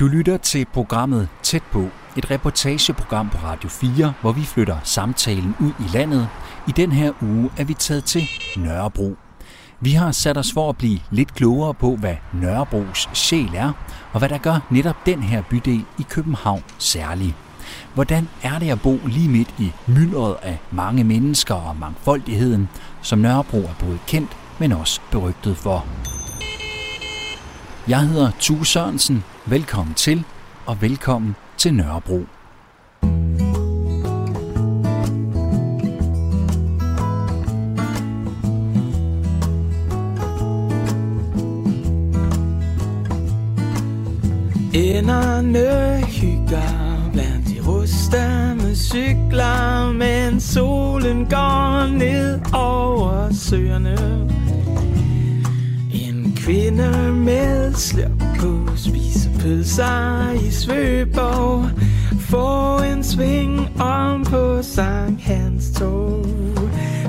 Du lytter til programmet Tæt på, et reportageprogram på Radio 4, hvor vi flytter samtalen ud i landet. I den her uge er vi taget til Nørrebro. Vi har sat os for at blive lidt klogere på, hvad Nørrebros sjæl er, og hvad der gør netop den her bydel i København særlig. Hvordan er det at bo lige midt i myldret af mange mennesker og mangfoldigheden, som Nørrebro er både kendt, men også berygtet for? Jeg hedder Thue Sørensen. Velkommen til, og velkommen til Nørrebro. Enderne hygger blandt de rustne cykler, men solen går ned over søerne. Kvinder med slør på, spiser pølser i Svøborg, får en sving om på Sankt Hans Torv.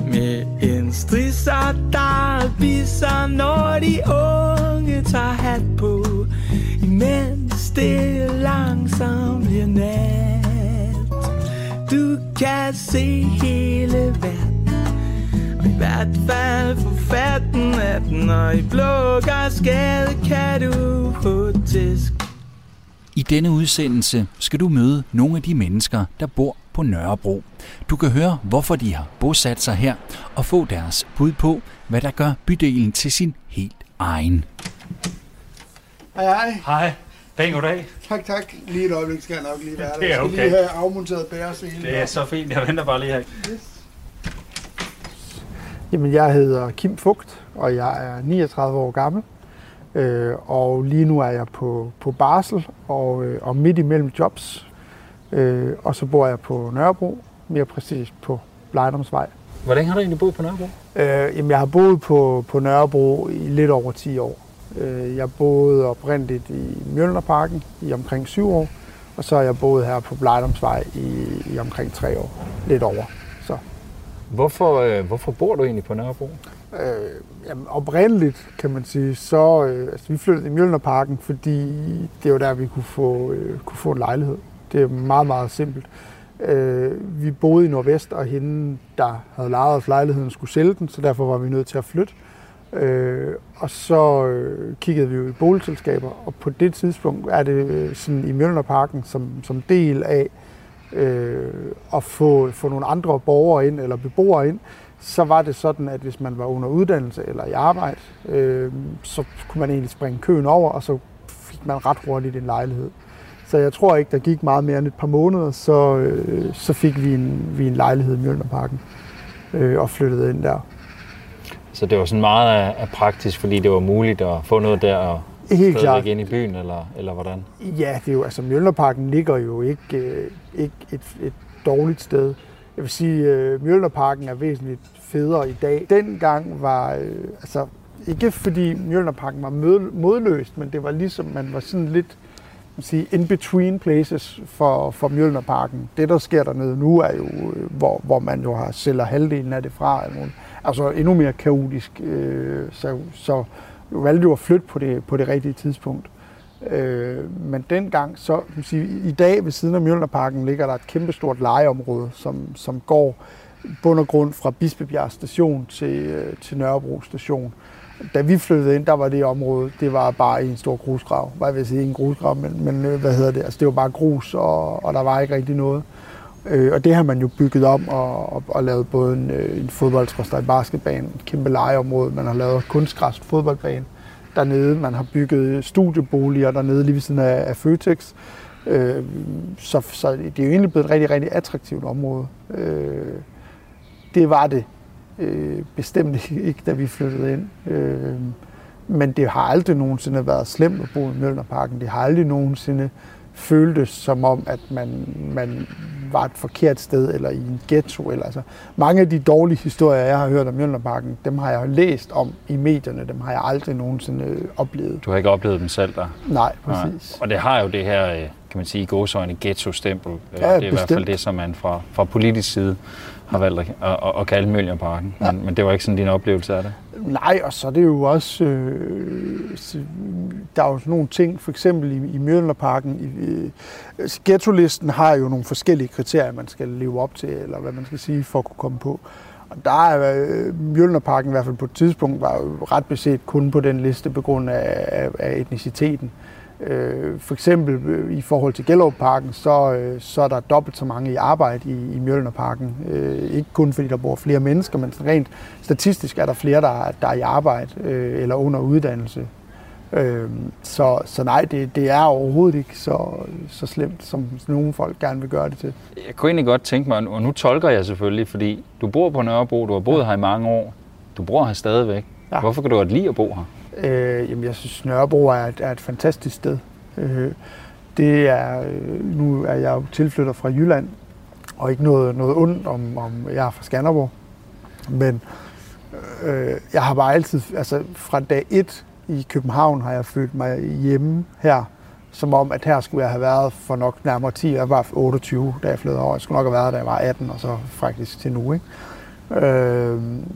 Med en strisser, der viser, når de unge tager hat på, imens det langsomt bliver nat. Du kan se hele verden, i hvert fald for fatten af den, og i Blågårdsgade kan du få tisk. I denne udsendelse skal du møde nogle af de mennesker, der bor på Nørrebro. Du kan høre, hvorfor de har bosat sig her, og få deres bud på, hvad der gør bydelen til sin helt egen. Hej, hej. Hej. Pæn goddag. Tak, tak. Lige et øjeblik skal jeg nok lige være der. Det er okay. Jeg skal lige have afmonteret bæreselen. Det er så fint. Jeg venter bare lige her. Yes. Jamen, jeg hedder Kim Fugt, og jeg er 39 år gammel, og lige nu er jeg på barsel og midt imellem jobs, og så bor jeg på Nørrebro, mere præcis på Blegdamsvej. Hvor længe har du egentlig boet på Nørrebro? Jamen, jeg har boet på Nørrebro i lidt over 10 år. Jeg boede oprindeligt i Mjølnerparken i omkring 7 år, og så har jeg boet her på Blegdamsvej i omkring 3 år, lidt over. Hvorfor bor du egentlig på Nørrebro? Jamen, oprindeligt, kan man sige, så vi flyttede i Mjølnerparken, fordi det var der, vi kunne få en lejlighed. Det er meget, meget simpelt. Vi boede i Nordvest, og hende, der havde lejet os lejligheden, skulle sælge den, så derfor var vi nødt til at flytte. Og så kiggede vi jo i boligselskaber, og på det tidspunkt er det sådan i Mjølnerparken som del af og få nogle andre borgere ind, eller beboere ind, så var det sådan, at hvis man var under uddannelse eller i arbejde, så kunne man egentlig springe køen over, og så fik man ret hurtigt en lejlighed. Så jeg tror ikke, der gik meget mere end et par måneder, så fik vi en lejlighed i Mjølnerparken og flyttede ind der. Så det var sådan meget praktisk, fordi det var muligt at få noget der og helt klart ind i byen, eller hvordan? Ja, det er jo, altså Mjølnerparken ligger jo ikke et dårligt sted. Jeg vil sige, Mjølnerparken er væsentligt federe i dag. Dengang var, altså ikke fordi Mjølnerparken var modløst, men det var ligesom, man var sådan lidt in between places for Mjølnerparken. Det, der sker dernede nu, er jo, hvor man jo har sælger halvdelen af det fra. Altså endnu mere kaotisk, så valgte jo at flytte på det rigtige tidspunkt. Men dengang, så kan man sige, i dag ved siden af Mjølnerparken ligger der et kæmpestort legeområde, som går bund og grund fra Bispebjerg Station til Nørrebro Station. Da vi flyttede ind, der var det område, det var bare en stor grusgrav. Jeg vil sige en grusgrav, men hvad hedder det? Altså det var bare grus, og der var ikke rigtig noget. Og det har man jo bygget om og lavet både en fodboldtræster, en basketbane, et kæmpe legeområde. Man har lavet kunstgræs, fodboldbane dernede. Man har bygget studieboliger dernede lige ved siden af Føtex. Så det er jo egentlig blevet et rigtig, rigtig attraktivt område. Det var det bestemt ikke, da vi flyttede ind. Men det har aldrig nogensinde været slemt at bo i Mjølnerparken. Det har aldrig nogensinde føltes som om, at man var et forkert sted, eller i en ghetto. Eller, altså, mange af de dårlige historier, jeg har hørt om Mjølnerparken, dem har jeg læst om i medierne. Dem har jeg aldrig nogensinde oplevet. Du har ikke oplevet dem selv, der? Nej, præcis. Nej. Og det har jo det her, kan man sige, i gåseøjne ghetto-stempel. Ja, det er bestemt. I hvert fald det, som man fra politisk side har valgt at kalde Mjølnerparken, men, ja. Men det var ikke sådan din oplevelse af det? Nej, og så er det jo også, der er jo nogle ting, for eksempel i Mjølnerparken, ghettolisten har jo nogle forskellige kriterier, man skal leve op til, eller hvad man skal sige, for at kunne komme på. Og der er Mjølnerparken i hvert fald på et tidspunkt, var jo ret beset kun på den liste på grund af etniciteten. For eksempel i forhold til Gellerup-parken, så er der dobbelt så mange i arbejde i Mjølnerparken. Ikke kun fordi der bor flere mennesker, men rent statistisk er der flere, der er i arbejde eller under uddannelse. Så nej, det er overhovedet ikke så slemt, som nogle folk gerne vil gøre det til. Jeg kunne egentlig godt tænke mig, og nu tolker jeg selvfølgelig, fordi du bor på Nørrebro, du har boet her i mange år, du bor her stadigvæk. Ja. Hvorfor kan du godt lide at bo her? Jamen, jeg synes, Nørrebro er et fantastisk sted. Det er, nu er jeg jo tilflytter fra Jylland, og ikke noget ondt om jeg er fra Skanderborg. Men jeg har bare altid, altså fra dag 1 i København har jeg følt mig hjemme her, som om, at her skulle jeg have været for nok nærmere 10. Jeg var 28, da jeg flyttede over. Jeg skulle nok have været, da jeg var 18, og så faktisk til nu, ikke?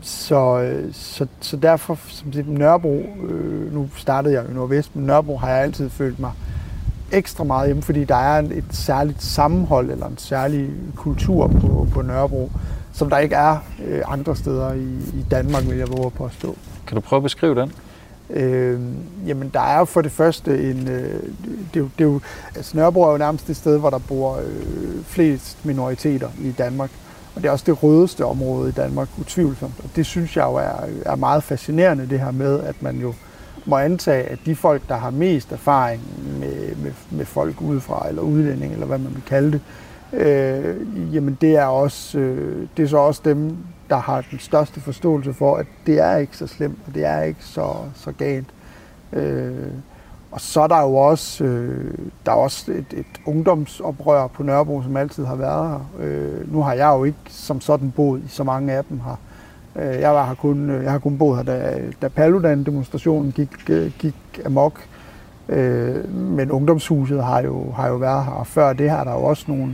Så derfor, som sagt, Nørrebro, nu startede jeg i Nordvest, men Nørrebro har jeg altid følt mig ekstra meget hjemme, fordi der er et særligt sammenhold eller en særlig kultur på Nørrebro, som der ikke er andre steder i Danmark, vil jeg våge på at stå. Kan du prøve at beskrive den? Jamen, der er jo for det første en... altså Nørrebro er jo nærmest det sted, hvor der bor flest minoriteter i Danmark. Og det er også det rødeste område i Danmark, utvivlsomt. Og det synes jeg jo er meget fascinerende, det her med, at man jo må antage, at de folk, der har mest erfaring med folk udefra, eller udlænding, eller hvad man vil kalde det, jamen det er så også dem, der har den største forståelse for, at det er ikke så slemt, og det er ikke så galt. Og så er der jo også, et ungdomsoprør på Nørrebro, som altid har været her. Nu har jeg jo ikke som sådan boet i så mange af dem her. Jeg har kun boet her, da Paludan-demonstrationen gik amok. Men Ungdomshuset har jo været her, og før det her er der jo også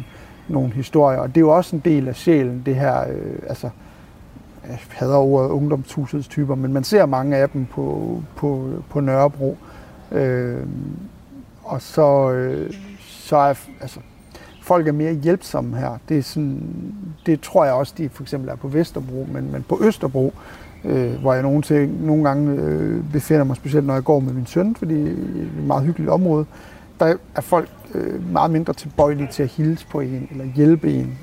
nogle historier. Og det er jo også en del af sjælen, det her... jeg hader ordet Ungdomshusets typer, men man ser mange af dem på Nørrebro. Og så er folk er mere hjælpsomme her. Det er sådan, det tror jeg også, de for eksempel er på Vesterbro, men på Østerbro, hvor jeg nogle gange befinder mig, specielt når jeg går med min søn, fordi det er et meget hyggeligt område, der er folk meget mindre tilbøjelige til at hilse på en eller hjælpe en.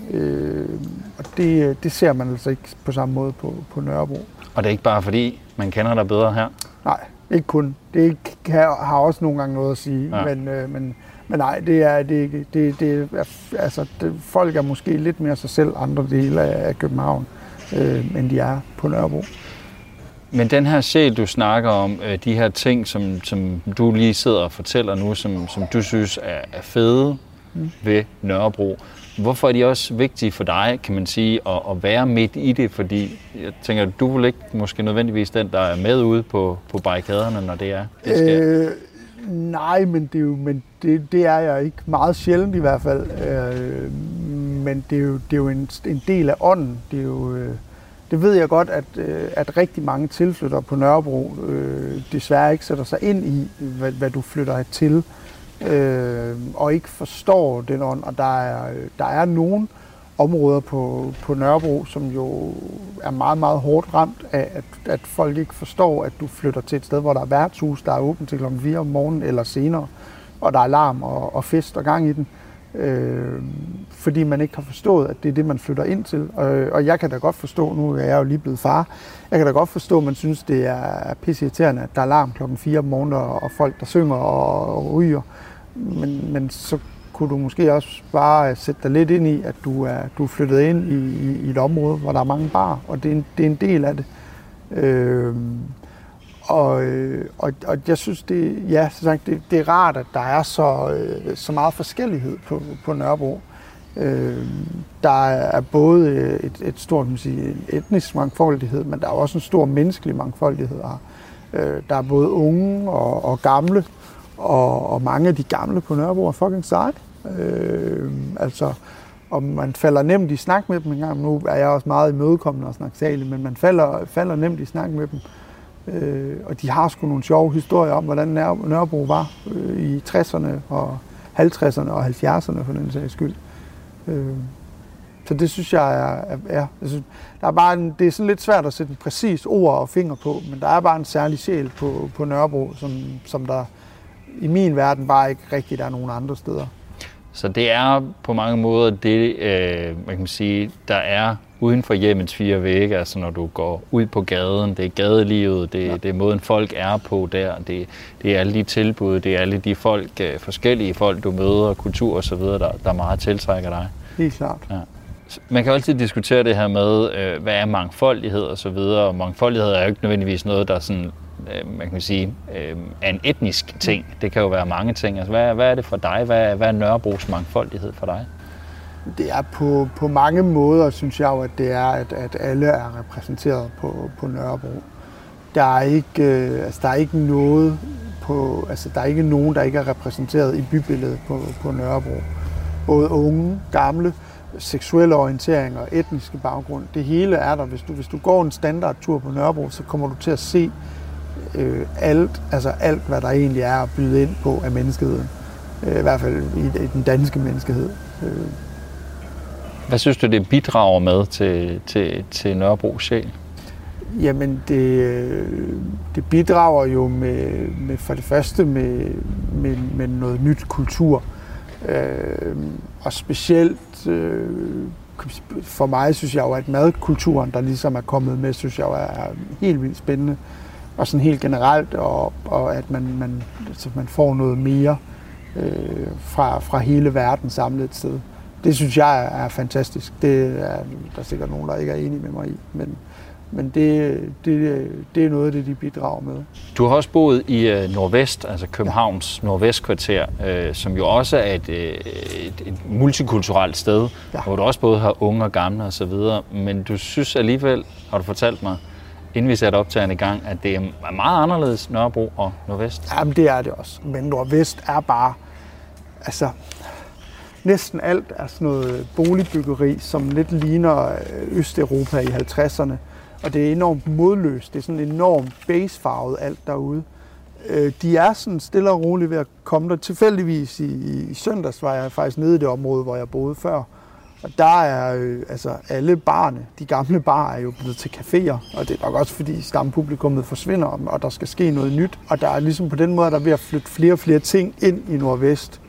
Og det ser man altså ikke på samme måde på Nørrebro. Og det er ikke bare fordi, man kender dig bedre her? Nej. Ikke kun. Det har også nogle gange noget at sige, ja. men nej, det er det ikke. Folk er måske lidt mere sig selv andre dele af København, end de er på Nørrebro. Men den her sjæl, du snakker om, de her ting, som du lige sidder og fortæller nu, som du synes er fede ved Nørrebro, hvorfor er de også vigtige for dig, kan man sige, at være midt i det? Fordi jeg tænker, du vil ikke måske nødvendigvis den, der er med ude på barrikaderne, når det er? Det sker. Nej, men det er jeg ikke. Meget sjældent i hvert fald. Men det er jo en del af ånden. Det ved jeg godt, at rigtig mange tilflyttere på Nørrebro desværre ikke sætter sig ind i, hvad du flytter til. Og ikke forstår den ånd, og der er nogle områder på Nørrebro, som jo er meget, meget hårdt ramt af, at folk ikke forstår, at du flytter til et sted, hvor der er værtshus, der er åbent til kl. 4 om morgenen eller senere, og der er larm og fest og gang i den, fordi man ikke har forstået, at det er det, man flytter ind til. Og jeg kan da godt forstå, nu er jeg jo lige blevet far, jeg kan da godt forstå, at man synes, det er pisseirriterende, at der er larm kl. 4 om morgenen, og folk, der synger og ryger. Men så kunne du måske også bare sætte dig lidt ind i, at du er flyttet ind i et område, hvor der er mange barer, og det er en del af det. Og jeg synes, det er rart, at der er så meget forskellighed på Nørrebro. Der er både et stort, kan man sige, etnisk mangfoldighed, men der er også en stor menneskelig mangfoldighed her. Der er både unge og gamle. Og mange af de gamle på Nørrebro er fucking seje. Altså, Og man falder nemt i snak med dem engang. Nu er jeg også meget imødekommende og snaksalig, men man falder nemt i snak med dem. Og de har sgu nogle sjove historier om, hvordan Nørrebro var i 60'erne og 50'erne og 70'erne for den sags skyld. Så det synes jeg er der er bare det er sådan lidt svært at sætte en præcis ord og finger på, men der er bare en særlig sjæl på Nørrebro, som der i min verden bare ikke rigtig er nogen andre steder. Så det er på mange måder det, man kan sige, der er uden for hjemmets fire vægge, altså når du går ud på gaden, det er gadelivet, det er måden folk er på der, det er alle de tilbud, det er alle de folk, forskellige folk du møder, kultur og så videre, der meget tiltrækker dig. Helt klart. Ja. Man kan altid diskutere det her med, hvad er mangfoldighed og så videre, og mangfoldighed er jo ikke nødvendigvis noget, der sådan, man kan sige, er en etnisk ting. Det kan jo være mange ting. Altså, hvad er det for dig? Hvad er Nørrebros mangfoldighed for dig? Det er på mange måder, synes jeg jo, at det er, at alle er repræsenteret på Nørrebro. Der er ikke nogen, der ikke er repræsenteret i bybilledet på Nørrebro. Både unge, gamle, seksuelle orienteringer, etniske baggrund, det hele er der. Hvis du går en standardtur på Nørrebro, så kommer du til at se alt, hvad der egentlig er at byde ind på af menneskeheden. I hvert fald i den danske menneskehed. Hvad synes du, det bidrager med til Nørrebros sjæl? Jamen, det bidrager jo med for det første med noget nyt kultur. Og specielt for mig, synes jeg jo, at madkulturen, der ligesom er kommet med, synes jeg jo er helt vildt spændende. Og sådan helt generelt, og at man får noget mere fra hele verden samlet et sted. Det synes jeg er fantastisk. Det er der er sikkert nogen, der ikke er enige med mig i, men det er noget af det, de bidrager med. Du har også boet i Nordvest, altså Københavns Nordvestkvarter, som jo også er et multikulturelt sted, hvor du også både har unge og gamle og så videre, men du synes alligevel, har du fortalt mig, inden vi satte optagende i gang, at det er meget anderledes Nørrebro og Nordvest. Jamen, det er det også. Men Nordvest er bare, altså, næsten alt er sådan noget boligbyggeri, som lidt ligner Østeuropa i 50'erne. Og det er enormt modløst. Det er sådan enormt basefarvet alt derude. De er sådan stille og roligt ved at komme der. Tilfældigvis i søndags var jeg faktisk nede i det område, hvor jeg boede før. Og der er alle barne, de gamle barer er jo blevet til caféer, og det er nok også fordi stampublikummet forsvinder, og der skal ske noget nyt. Og der er ligesom på den måde, der er ved at flytte flere og flere ting ind i Nordvest,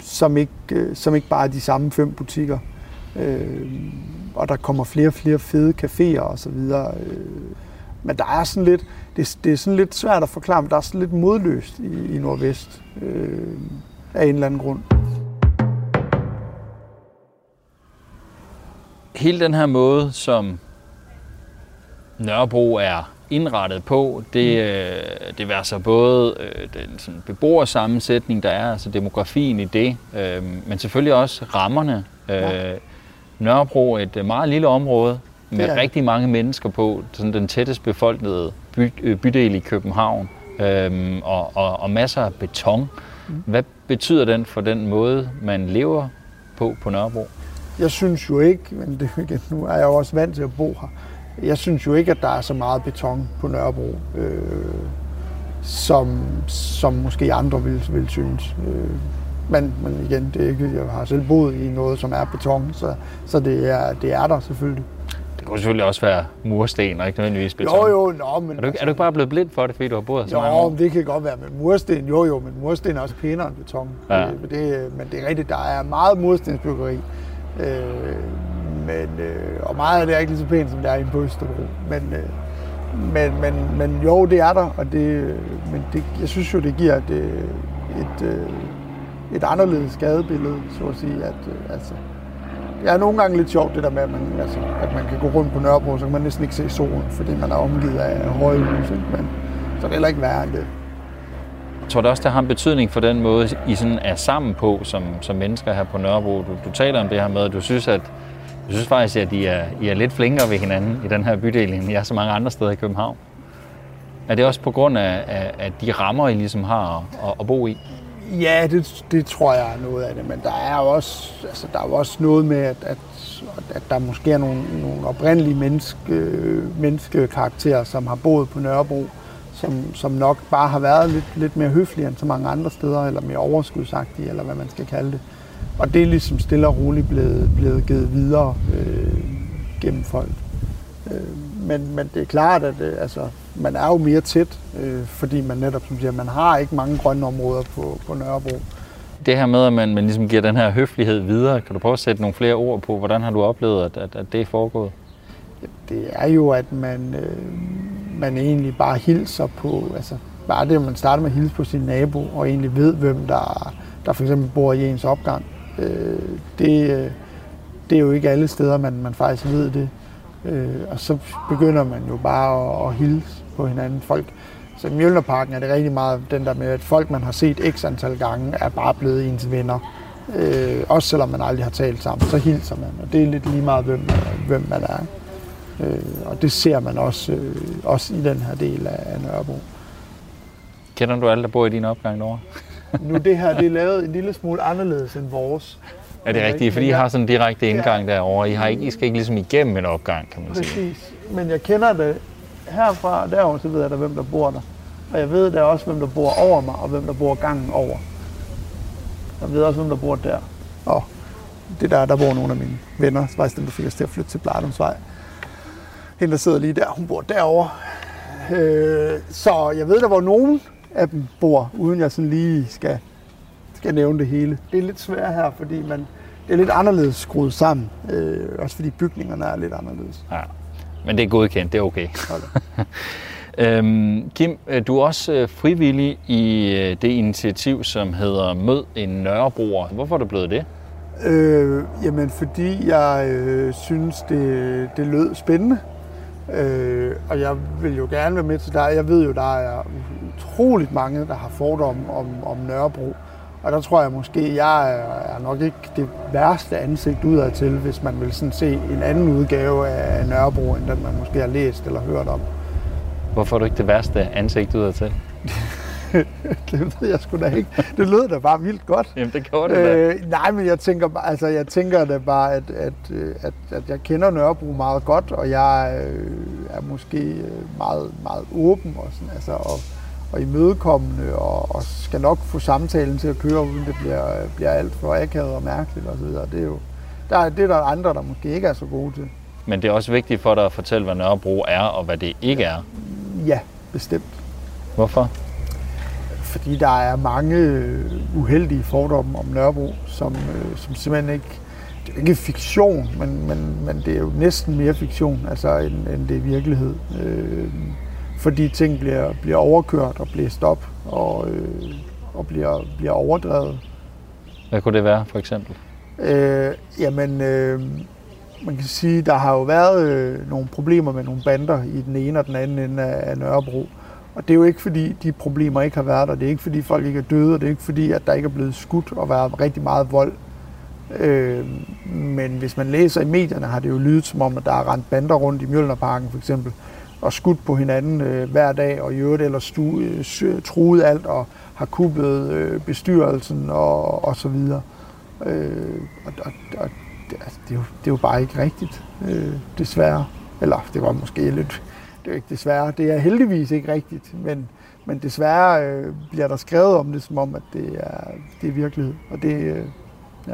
som ikke bare er de samme 5 butikker. Og der kommer flere og flere fede caféer og så videre. Men der er sådan lidt, det er sådan lidt svært at forklare, men der er sådan lidt modløst i Nordvest af en eller anden grund. Hele den her måde, som Nørrebro er indrettet på, det vil altså både den sådan beboersammensætning, der er, altså demografien i det, men selvfølgelig også rammerne. Ja. Nørrebro er et meget lille område med rigtig mange mennesker på, sådan den tættest befolkede bydel i København, og masser af beton. Hvad betyder den for den måde, man lever på Nørrebro? Jeg synes jo ikke, men det, nu er jeg jo også vant til at bo her, jeg synes jo ikke, at der er så meget beton på Nørrebro, som måske andre vil synes. Men igen, det er ikke, jeg har selv boet i noget, som er beton, så det er der selvfølgelig. Det kunne selvfølgelig også være mursten og ikke nødvendigvis beton. Jo, men... Er du ikke bare blevet blind for det, fordi du har boet her så mange år? Jo, det kan godt være med mursten. Jo, men mursten er også pænere end beton. Ja. Men det er rigtigt, der er meget murstensbyggeri. Og meget af det er ikke lige så pænt, som det er inde på Østerbro. Men jo, det er der, og jeg synes jo, det giver et anderledes gadebillede, så at sige. Jeg er nogle gange lidt sjovt det der med, at man kan gå rundt på Nørrebro, så kan man næsten ikke se solen, fordi man er omgivet af høje huse, men så er det heller ikke værre end det. Jeg tror det også, der har en betydning for den måde, I sådan er sammen på som mennesker her på Nørrebro. Du taler om det her med, at du synes faktisk, at I er lidt flinkere ved hinanden i den her bydel, end I er så mange andre steder i København. Er det også på grund af at de rammer, I ligesom har at bo i? Ja, det tror jeg er noget af det, men der er jo også, altså, der er jo også noget med, at der måske er nogle oprindelige menneskekarakterer, som har boet på Nørrebro, som nok bare har været lidt mere høflige end så mange andre steder, eller mere overskudsagtige, eller hvad man skal kalde det. Og det er ligesom stille og roligt blevet givet videre gennem folk. Men det er klart, at altså, man er jo mere tæt, fordi man netop, som siger, man har ikke mange grønne områder på Nørrebro. Det her med, at man ligesom giver den her høflighed videre, kan du prøve at sætte nogle flere ord på? Hvordan har du oplevet, at det er foregået? Det er jo, at man egentlig bare hilser på, altså bare det, at man starter med at hilse på sin nabo, og egentlig ved, hvem der for eksempel bor i ens opgang. Det er jo ikke alle steder, man faktisk ved det. Og så begynder man jo bare at hilse på hinanden. Folk, så i Mjølnerparken er det rigtig meget den der med, at folk, man har set x antal gange, er bare blevet ens venner. Også selvom man aldrig har talt sammen, så hilser man. Og det er lidt lige meget, hvem man er. Og det ser man også i den her del af Nørrebro. Kender du alle, der bor i din opgang derovre? Nu det her, det er lavet en lille smule anderledes end vores. Er det rigtigt? Fordi I har sådan en direkte indgang derovre. I skal ikke ligesom igennem en opgang, kan man sige. Præcis. Men jeg kender det herfra og derovre, så ved jeg da, hvem der bor der. Og jeg ved da også, hvem der bor over mig, og hvem der bor gangen over. Jeg ved også, hvem der bor der. Og det der bor nogle af mine venner. Så faktisk den, der fik os til at flytte til Blegdamsvej. Hende, der sidder lige der, hun bor derovre. Så jeg ved da, hvor nogen af dem bor, uden jeg sådan lige skal nævne det hele. Det er lidt svært her, fordi det er lidt anderledes skruet sammen. Også fordi bygningerne er lidt anderledes. Ja, men det er godkendt, det er okay. Kim, du er også frivillig i det initiativ, som hedder Mød en Nørrebroer. Hvorfor er du blevet det? Jamen, fordi jeg synes, det lød spændende. Og jeg vil jo gerne være med til dig. Jeg ved jo, der er utroligt mange, der har fordomme om Nørrebro. Og der tror jeg måske, jeg er nok ikke det værste ansigt udad til, hvis man vil sådan se en anden udgave af Nørrebro, end den man måske har læst eller hørt om. Hvorfor er du ikke det værste ansigt udad til? Det ved jeg sgu da ikke. Det lød da bare vildt godt. Jamen det gjorde det da. Nej, men jeg tænker da bare, at jeg kender Nørrebro meget godt, og jeg er måske meget, meget åben og sådan, altså, og imødekommende, og skal nok få samtalen til at køre, uden det bliver alt for akavet og mærkeligt osv. Det er jo der er andre, der måske ikke er så gode til. Men det er også vigtigt for dig at fortælle, hvad Nørrebro er, og hvad det ikke er. Ja, bestemt. Hvorfor? Fordi der er mange uheldige fordomme om Nørrebro, som simpelthen ikke... Det er ikke fiktion, men det er jo næsten mere fiktion, altså, end det er virkelighed. Fordi ting bliver overkørt og blæst op og bliver overdrevet. Hvad kunne det være, for eksempel? Man kan sige, der har jo været nogle problemer med nogle bander i den ene og den anden ende af Nørrebro. Og det er jo ikke, fordi de problemer ikke har været der. Det er ikke, fordi folk ikke er døde, og det er ikke, fordi at der ikke er blevet skudt og været rigtig meget vold. Men hvis man læser i medierne, har det jo lydet som om, at der er rendt bander rundt i Mjølnerparken, for eksempel, og skudt på hinanden hver dag, og i øvrigt ellers truet alt, og har kuppet bestyrelsen og så videre. Det er jo bare ikke rigtigt, desværre. Eller det var måske lidt... Det er ikke desværre. Det er heldigvis ikke rigtigt, men desværre bliver der skrevet om det, som om, at det er virkelighed. Og det, ja.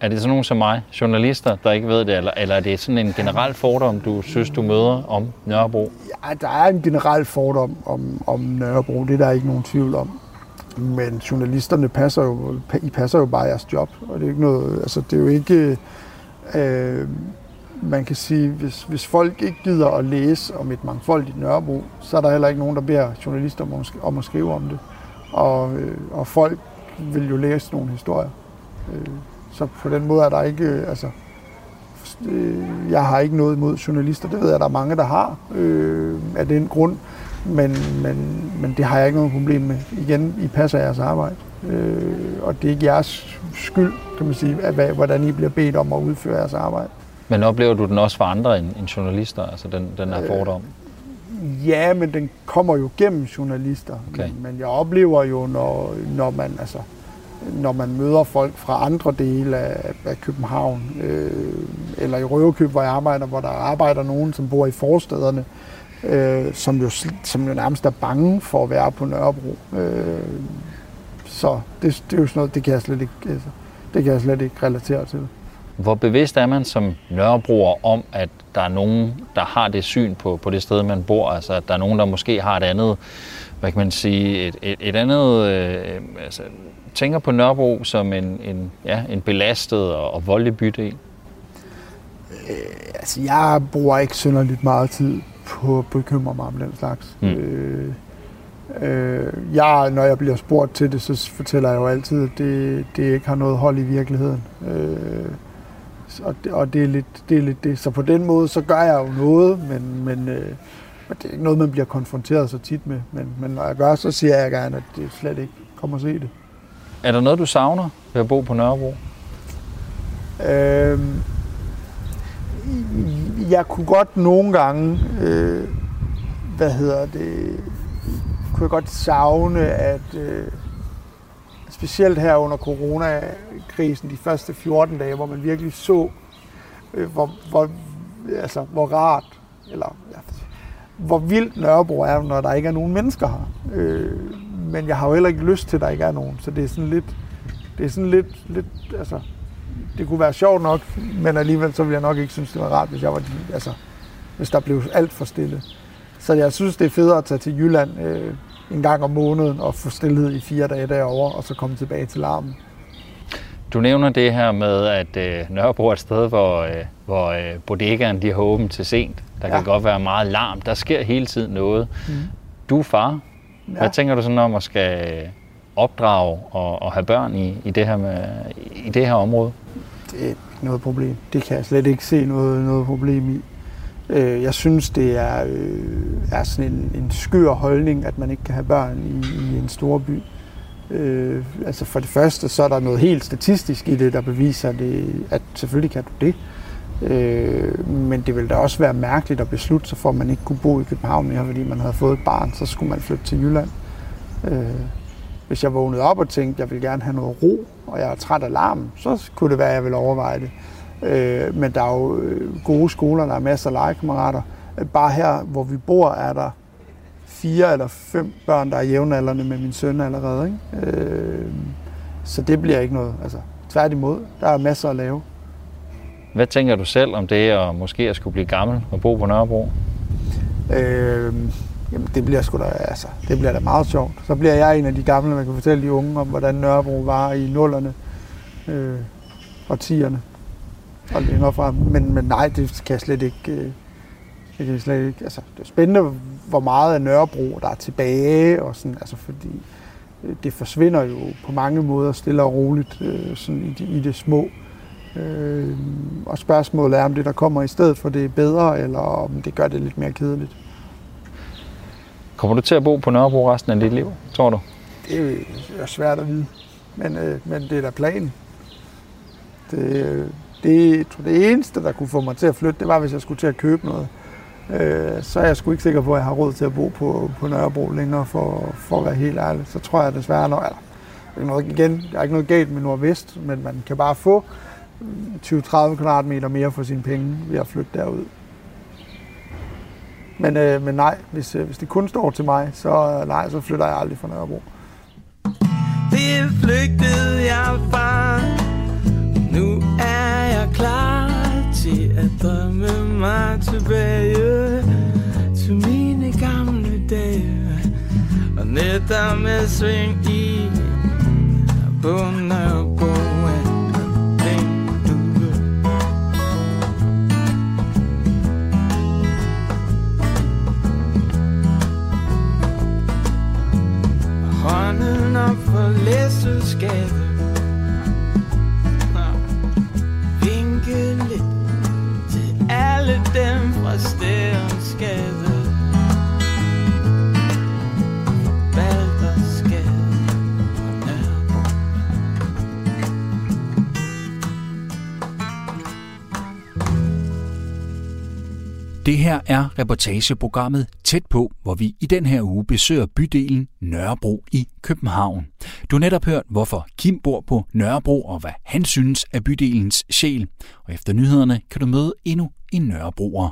Er det sådan nogen som mig, journalister, der ikke ved det, eller er det sådan en generel fordom, du synes, du møder om Nørrebro? Ja, der er en generel fordom om Nørrebro, det er der ikke nogen tvivl om. Men journalisterne passer jo bare jeres job, og det er ikke noget, altså det er jo ikke... Man kan sige, hvis folk ikke gider at læse om et mangfoldigt Nørrebro, så er der heller ikke nogen, der beder journalister om at skrive om det. Og folk vil jo læse nogle historier. Så på den måde er der ikke... Altså, jeg har ikke noget imod journalister. Det ved jeg, der er mange, der har af den grund. Men det har jeg ikke noget problem med. Igen, I passer jeres arbejde. Og det er ikke jeres skyld, kan man sige, hvordan I bliver bedt om at udføre jeres arbejde. Men oplever du den også for andre end journalister, altså den her fordom? Ja, men den kommer jo gennem journalister. Okay. Men jeg oplever jo, når man, altså, når man møder folk fra andre dele af København, eller i Røvekøb, hvor jeg arbejder, hvor der arbejder nogen, som bor i forstederne, som jo nærmest er bange for at være på Nørrebro. Så det er jo sådan noget, det kan jeg slet ikke relatere til. Hvor bevidst er man som nørrebroer om, at der er nogen, der har det syn på det sted, man bor? Altså, at der er nogen, der måske har et andet, hvad kan man sige, et andet... altså, tænker på Nørrebro som en belastet og voldelig bydel? Altså, jeg bruger ikke synderligt meget tid på at bekymre mig om den slags. Mm. Når jeg bliver spurgt til det, så fortæller jeg jo altid, at det ikke har noget hold i virkeligheden. Og det er lidt det. Så på den måde, så gør jeg jo noget, men det er ikke noget, man bliver konfronteret så tit med. Men når jeg gør, så siger jeg gerne, at det slet ikke kommer at se det. Er der noget, du savner ved at bo på Nørrebro? Jeg kunne godt nogle gange, kunne jeg godt savne, at specielt her under coronakrisen, de første 14 dage, hvor man virkelig så, hvor rart, eller ja, hvor vildt Nørrebro er, når der ikke er nogen mennesker her. Men jeg har jo heller ikke lyst til, at der ikke er nogen, så det er sådan lidt, altså, det kunne være sjovt nok, men alligevel så ville jeg nok ikke synes, det var rart, hvis der blev alt for stille. Så jeg synes, det er federe at tage til Jylland en gang om måneden og få stillhed i 4 dage derovre, og så komme tilbage til larmen. Du nævner det her med, at Nørrebro er et sted, hvor bodegaerne de har åbent til sent. Der kan godt være meget larm. Der sker hele tiden noget. Mm. Du er far. Ja. Hvad tænker du sådan om at skal opdrage og have børn i det her område? Det er ikke noget problem. Det kan jeg slet ikke se noget problem i. Jeg synes, det er sådan en skør holdning, at man ikke kan have børn i en storby. Altså for det første, så er der noget helt statistisk i det, der beviser det, at selvfølgelig kan du det. Men det ville da også være mærkeligt at beslutte sig for, at man ikke kunne bo i København mere, fordi man havde fået et barn, så skulle man flytte til Jylland. Hvis jeg vågnede op og tænkte, at jeg ville gerne have noget ro, og jeg er træt af larmen, så kunne det være, at jeg ville overveje det. Men der er jo gode skoler, der er masser af legekammerater. Bare her, hvor vi bor, er der 4 eller 5 børn, der er jævnaldrende med min søn allerede. Ikke? Så det bliver ikke noget. Altså, tværtimod, der er masser at lave. Hvad tænker du selv om det, og måske at skulle blive gammel og bo på Nørrebro? Jamen det bliver sgu da, altså, det bliver da meget sjovt. Så bliver jeg en af de gamle, man kan fortælle de unge om, hvordan Nørrebro var i 0'erne og 10'erne og længere frem. Men nej, det kan jeg slet ikke. Altså, det er spændende, hvor meget af Nørrebro der er tilbage og sådan, altså fordi det forsvinder jo på mange måder stille og roligt sådan i det små. Og spørgsmålet er, om det, der kommer i stedet for, det er bedre, eller om det gør det lidt mere kedeligt. Kommer du til at bo på Nørrebro resten af dit liv, tror du? Det er svært at vide, men det er da planen. Det eneste, der kunne få mig til at flytte, det var, hvis jeg skulle til at købe noget. Så er jeg sgu ikke sikker på, at jeg har råd til at bo på Nørrebro længere, for at være helt ærlig. Så tror jeg desværre nok, der er ikke noget galt med Nordvest, men man kan bare få 20-30 kvadratmeter mere for sine penge ved at flytte derud. Men nej, hvis det kun står til mig, så flytter jeg aldrig fra Nørrebro. Det flygtede jeg fra. Nu er jeg klar til at drømme mig tilbage til mine gamle dage. Og netop med sving i på Nørrebro. Hånden op for Læsøskade. Vinke lidt til alle dem fra Stephanskirken. Det her er reportageprogrammet Tæt på, hvor vi i den her uge besøger bydelen Nørrebro i København. Du har netop hørt, hvorfor Kim bor på Nørrebro og hvad han synes er bydelens sjæl. Og efter nyhederne kan du møde endnu en nørrebroer.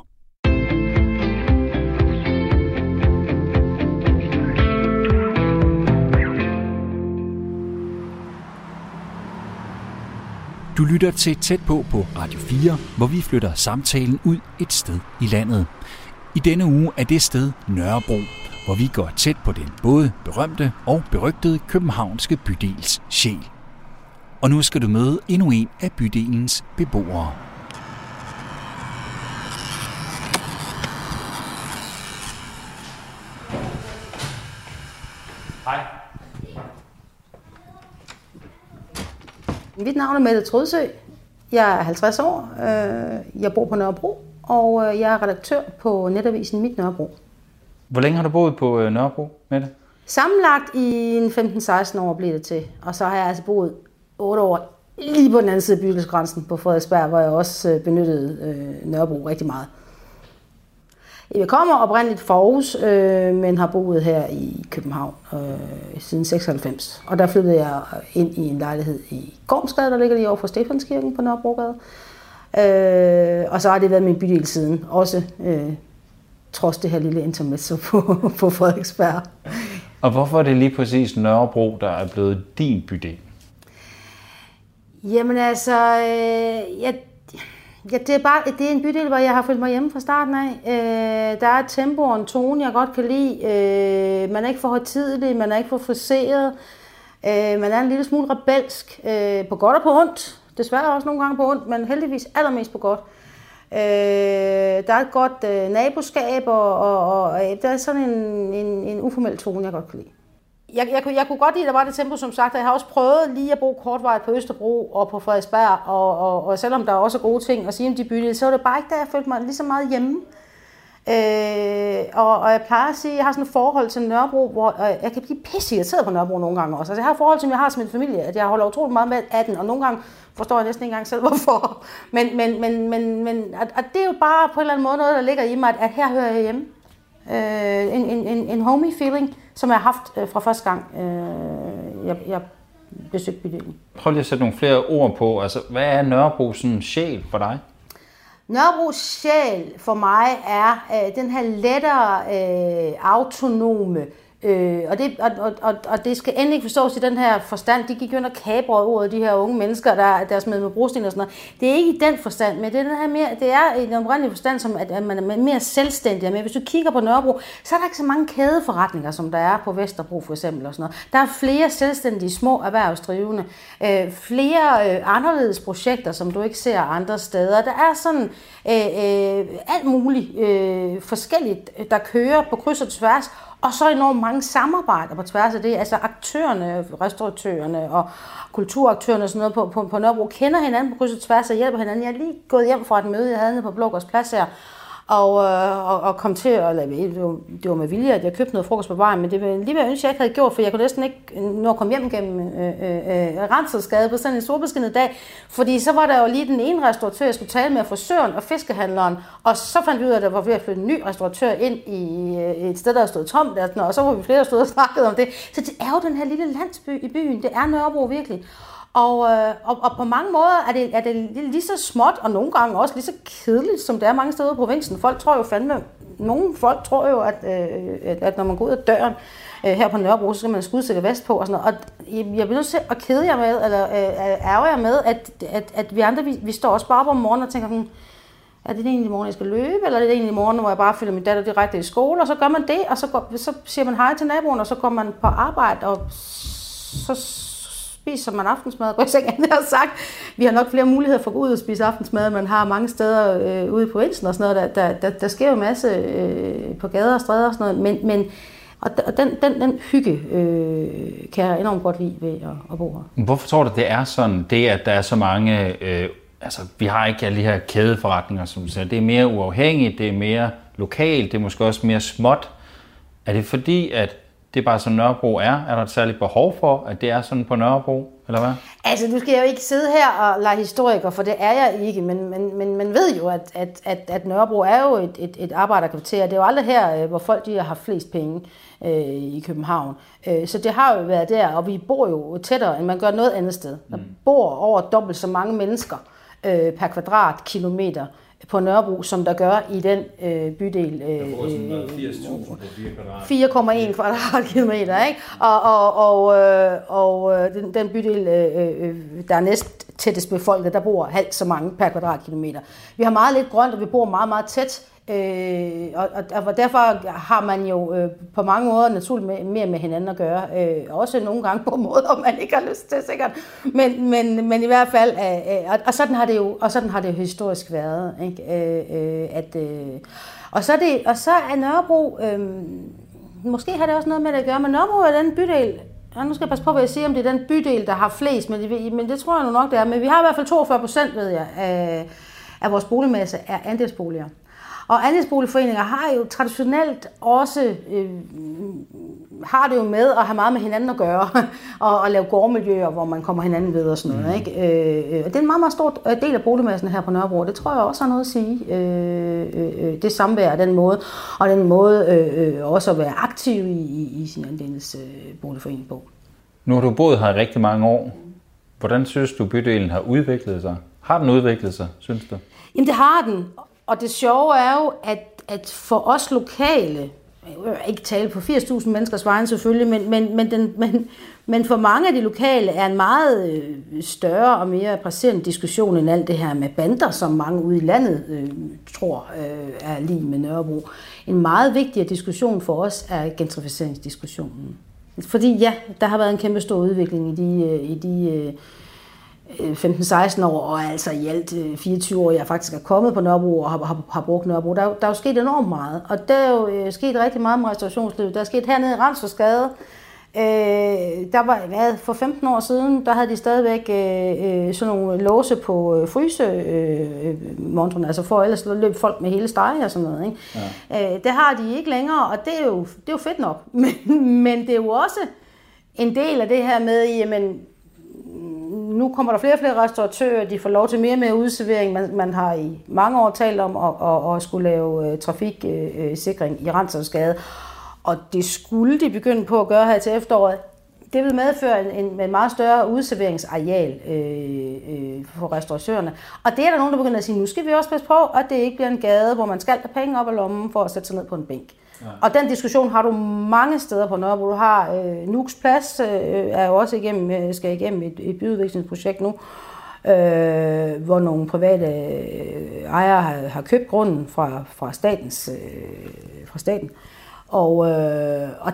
Du lytter til Tæt på Radio 4, hvor vi flytter samtalen ud et sted i landet. I denne uge er det sted Nørrebro, hvor vi går tæt på den både berømte og berygtede københavnske bydels sjæl. Og nu skal du møde endnu en af bydelens beboere. Hej. Mit navn er Mette Trudsø. Jeg er 50 år. Jeg bor på Nørrebro, og jeg er redaktør på netavisen Mit Nørrebro. Hvor længe har du boet på Nørrebro, Mette? Sammenlagt i en 15-16 år blev det til. Og så har jeg altså boet 8 år lige på den anden side af bydelsgrænsen på Frederiksberg, hvor jeg også benyttede Nørrebro rigtig meget. Jeg kommer oprindeligt fra Aarhus, men har boet her i København siden 96. Og der flyttede jeg ind i en lejlighed i Gormsgade, der ligger lige over for Stephanskirken på Nørrebrogade. Og så har det været min bydel siden, også trods det her lille intermezzo på Frederiksberg. Og hvorfor er det lige præcis Nørrebro, der er blevet din bydel? Jamen altså, ja, det er en bydel, hvor jeg har følt mig hjemme fra starten af. Der er et tempo og en tone, jeg godt kan lide. Man er ikke for højtidelig, man er ikke for friseret. Man er en lille smule rebelsk, på godt og på ondt. Desværre også nogle gange på ondt, men heldigvis allermest på godt. Der er et godt naboskab, og der er sådan en uformel tone, jeg godt kan lide. Jeg kunne godt lide, at der var det tempo, som sagt. Jeg har også prøvet lige at bo kortvarigt på Østerbro og på Frederiksberg, og selvom der også er gode ting at sige om de bydele, så var det bare ikke der, jeg følte mig lige så meget hjemme. Og jeg plejer at sige, at jeg har sådan et forhold til Nørrebro, hvor jeg kan blive pisse irriteret på Nørrebro nogle gange også. Altså jeg har et forhold, som jeg har til min familie, at jeg holder utrolig meget med af den, og nogle gange forstår jeg næsten ikke engang selv, hvorfor. Men at det er jo bare på en eller anden måde noget, der ligger i mig, at her hører jeg hjemme. En homey feeling, som jeg har haft fra første gang, jeg besøgte bydelen. Prøv lige at sætte nogle flere ord på. Altså, hvad er Nørrebros sjæl for dig? Nørrebros sjæl for mig er den her lettere, autonome, og det skal endelig forstås i den her forstand. De gik jo under kabrødordet, de her unge mennesker, der smed med brosten og sådan noget. Det er ikke i den forstand, men det er den her mere, det er i den oprindelige forstand, som at man er mere selvstændig. Men hvis du kigger på Nørrebro, så er der ikke så mange kædeforretninger, som der er på Vesterbro for eksempel og sådan noget. Der er flere selvstændige små erhvervsdrivende, flere anderledes projekter, som du ikke ser andre steder. Der er sådan alt muligt forskelligt, der kører på kryds og tværs. Og så enormt mange samarbejder på tværs af det. Altså aktørerne, restauratørerne og kulturaktørerne og sådan noget på Nørrebro kender hinanden på kryds og tværs og hjælper hinanden. Jeg er lige gået hjem fra et møde, jeg havde på Blågårdsplads her, og kom til, eller det var med vilje, at jeg købte noget frokost på vejen, men det var lige hvad jeg ønskede, jeg ikke havde gjort, for jeg kunne næsten ikke nå at komme hjem gennem Rantzausgade på sådan en solbeskinnet dag, fordi så var der jo lige den ene restauratør, jeg skulle tale med, frisøren og fiskehandleren, og så fandt vi ud af, at der var ved at flytte en ny restauratør ind i et sted, der stod tomt, og så var vi flere, der stod og snakkede om det. Så det er jo den her lille landsby i byen, det er Nørrebro virkelig. Og på mange måder er det lige så småt, og nogle gange også lige så kedeligt, som det er mange steder i provinsen. Nogle folk tror jo, at når man går ud af døren her på Nørrebro, så skal man skudsikker vest på og sådan noget. Og jeg bliver nødt til at kede jer med, eller ærger jer med, at vi andre, vi står også bare op om morgenen og tænker, er det egentlig i morgen, jeg skal løbe, eller er det egentlig i morgen, hvor jeg bare følger min datter direkte i skole, og så gør man det, og så siger man hej til naboen, og så går man på arbejde, og så spiser man aftensmad og går i seng, andet har sagt. Vi har nok flere muligheder for at gå ud og spise aftensmad, man har mange steder ude på provinsen og sådan noget. Der sker jo en masse på gader og stræder og sådan noget, og den hygge kan jeg enormt godt lide ved at bo her. Hvorfor tror du, det er sådan, det at der er så mange, vi har ikke alle de her kædeforretninger, som du siger, det er mere uafhængigt, det er mere lokalt, det er måske også mere småt. Er det fordi, at det er bare sådan, Nørrebro er? Er der et særligt behov for, at det er sådan på Nørrebro? eller hvad? Altså, nu skal jeg jo ikke sidde her og lege historiker, for det er jeg ikke, men man ved jo, at Nørrebro er jo et arbejderkvarter. Det er jo aldrig her, hvor folk de har haft flest penge i København. Så det har jo været der, og vi bor jo tættere, end man gør noget andet sted. Der bor over dobbelt så mange mennesker per kvadratkilometer på Nørrebro, som der gør i den bydel. Der bor sådan 80.000 på 4 kvadrat. 4,1 kvadratkilometer, ikke? Og den bydel, der er næst tættest befolket, der bor halvt så mange per kvadratkilometer. Vi har meget lidt grønt, og vi bor meget, meget tæt. Og derfor har man jo på mange måder naturligt mere med hinanden at gøre. Også nogle gange på måder, man ikke har lyst til, sikkert. Men i hvert fald, og sådan har det jo, og sådan har det historisk været. Ikke? Og så er Nørrebro, måske har det også noget med det at gøre, men Nørrebro er den bydel, og nu skal jeg passe på, hvad jeg siger, om det er den bydel, der har flest, men det tror jeg nu nok, det er. Men vi har i hvert fald 42%, ved jeg, af vores boligmasse er andelsboliger. Og andelsboligforeninger har jo traditionelt også har det jo med at have meget med hinanden at gøre og lave gårdmiljøer, hvor man kommer hinanden ved og sådan noget. Ikke? Det er en meget, meget stor del af boligmassen her på Nørrebro. Det tror jeg også har noget at sige. Det samvær den måde, og den måde også at være aktiv i sin andelsboligforening på. Nu har du boet her i rigtig mange år. Hvordan synes du, bydelen har udviklet sig? Har den udviklet sig, synes du? Jamen det har den. Og det sjove er jo, at for os lokale, ikke tale på 80.000 menneskers vejen selvfølgelig, men for mange af de lokale er en meget større og mere presserende diskussion end alt det her med bander, som mange ude i landet tror er lige med Nørrebro. En meget vigtigere diskussion for os er gentrificeringsdiskussionen. Fordi ja, der har været en kæmpe stor udvikling i de 15-16 år, og altså i alt 24 år, jeg faktisk er kommet på Nørrebro og har brugt Nørrebro. Der er jo sket enormt meget, og der er jo sket rigtig meget med restaurationslivet. Der er sket hernede i Rantzausgade. Der var, for 15 år siden, der havde de stadigvæk sådan nogle låse på frysemontrene, altså for ellers løb folk med hele stege og sådan noget. Ikke? Ja. Det har de ikke længere, og det er jo fedt nok. Men det er jo også en del af det her med, jamen, nu kommer der flere og flere restauratører, de får lov til mere og mere udservering. Man har i mange år talt om at skulle lave trafiksikring i Rantzausgade. Og det skulle de begynde på at gøre her til efteråret. Det vil medføre en meget større udserveringsareal for restauratørerne. Og det er der nogen, der begynder at sige, nu skal vi også passe på, at det ikke bliver en gade, hvor man skal have penge op af lommen for at sætte sig ned på en bænk. Ja. Og den diskussion har du mange steder på Nørrebro. Du har Nux Plads, er jo også skal igennem et byudviklingsprojekt nu, hvor nogle private ejere har købt grunden fra staten. Og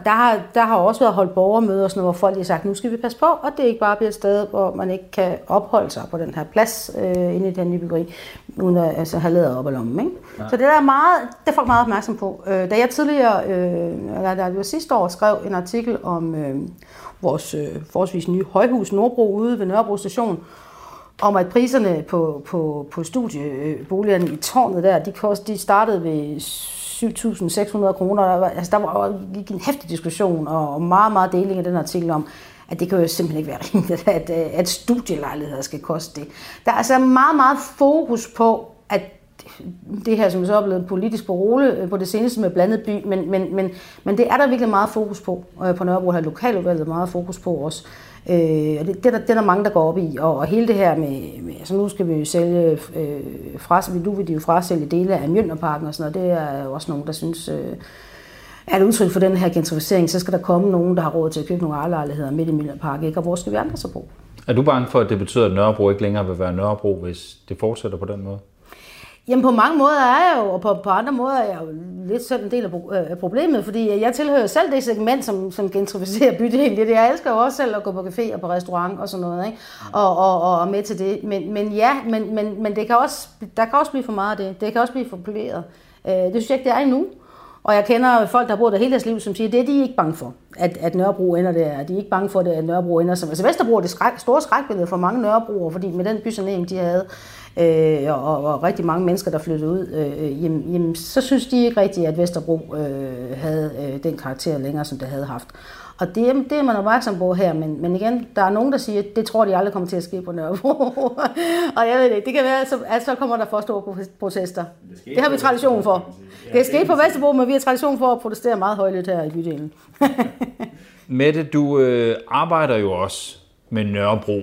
der har også været holdt borgermøder og sådan noget, hvor folk har sagt, nu skal vi passe på, og det er ikke bare bliver et sted, hvor man ikke kan opholde sig på den her plads inde i den nye byggeri, uden at altså, have læder op ad lommen. Ikke? Ja. Så det der er meget, det er folk meget opmærksom på. Da jeg tidligere, eller sidste år, skrev en artikel om vores forholdsvis nye højhus Nordbro ude ved Nørrebro Station, om at priserne på studieboligerne i tårnet der, de startede ved 7.600 kroner. Altså, der var en heftig diskussion og meget, meget deling af den artikel om, at det kan jo simpelthen ikke være rimeligt, at studielejligheder skal koste det. Der er altså meget, meget fokus på, at det her, som så er blevet politisk parole på det seneste med blandet by, men det er der virkelig meget fokus på Nørrebro, har lokaludvalget meget fokus på også. Og det er der mange, der går op i, og hele det her med altså nu skal vi jo sælge, nu vil de jo frasælge dele af Mjølnerparken og sådan noget, det er jo også nogen, der synes, er det udtryk for den her gentrificering, så skal der komme nogen, der har råd til at købe nogle ejerlejligheder midt i Mjølnerparken, og hvor skal vi andre så bo? Er du bange for, at det betyder, at Nørrebro ikke længere vil være Nørrebro, hvis det fortsætter på den måde? Jamen på mange måder er jeg jo, og på andre måder er jeg jo lidt sådan en del af problemet, fordi jeg tilhører selv det segment, som gentrificerer bydelen. Det jeg elsker jo også selv at gå på café og på restaurant og sådan noget, ikke? Og med til det. Men det kan også, der kan også blive for meget af det. Det kan også blive for poleret. Det synes jeg ikke, det er endnu. Og jeg kender folk, der har boet der hele deres liv, som siger, det er de ikke bange for, at Nørrebro ender der. De er ikke bange for, at Nørrebro ender som... Altså Vesterbro er det store skrækbillede for mange Nørrebroer, fordi med den bysanering, de havde, og rigtig mange mennesker, der flyttede ud, jamen, så synes de ikke rigtigt, at Vesterbro havde den karakter længere, som det havde haft. Og det er man opmærksom på her, men igen, der er nogen, der siger, at det tror de aldrig kommer til at ske på Nørrebro. Og jeg ved det ikke, det kan være, at så kommer der for store protester. Det har vi tradition for. Det er sket på Vesterbro, men vi har tradition for at protestere meget højlydt her i bydelen. Mette, du arbejder jo også med Nørrebro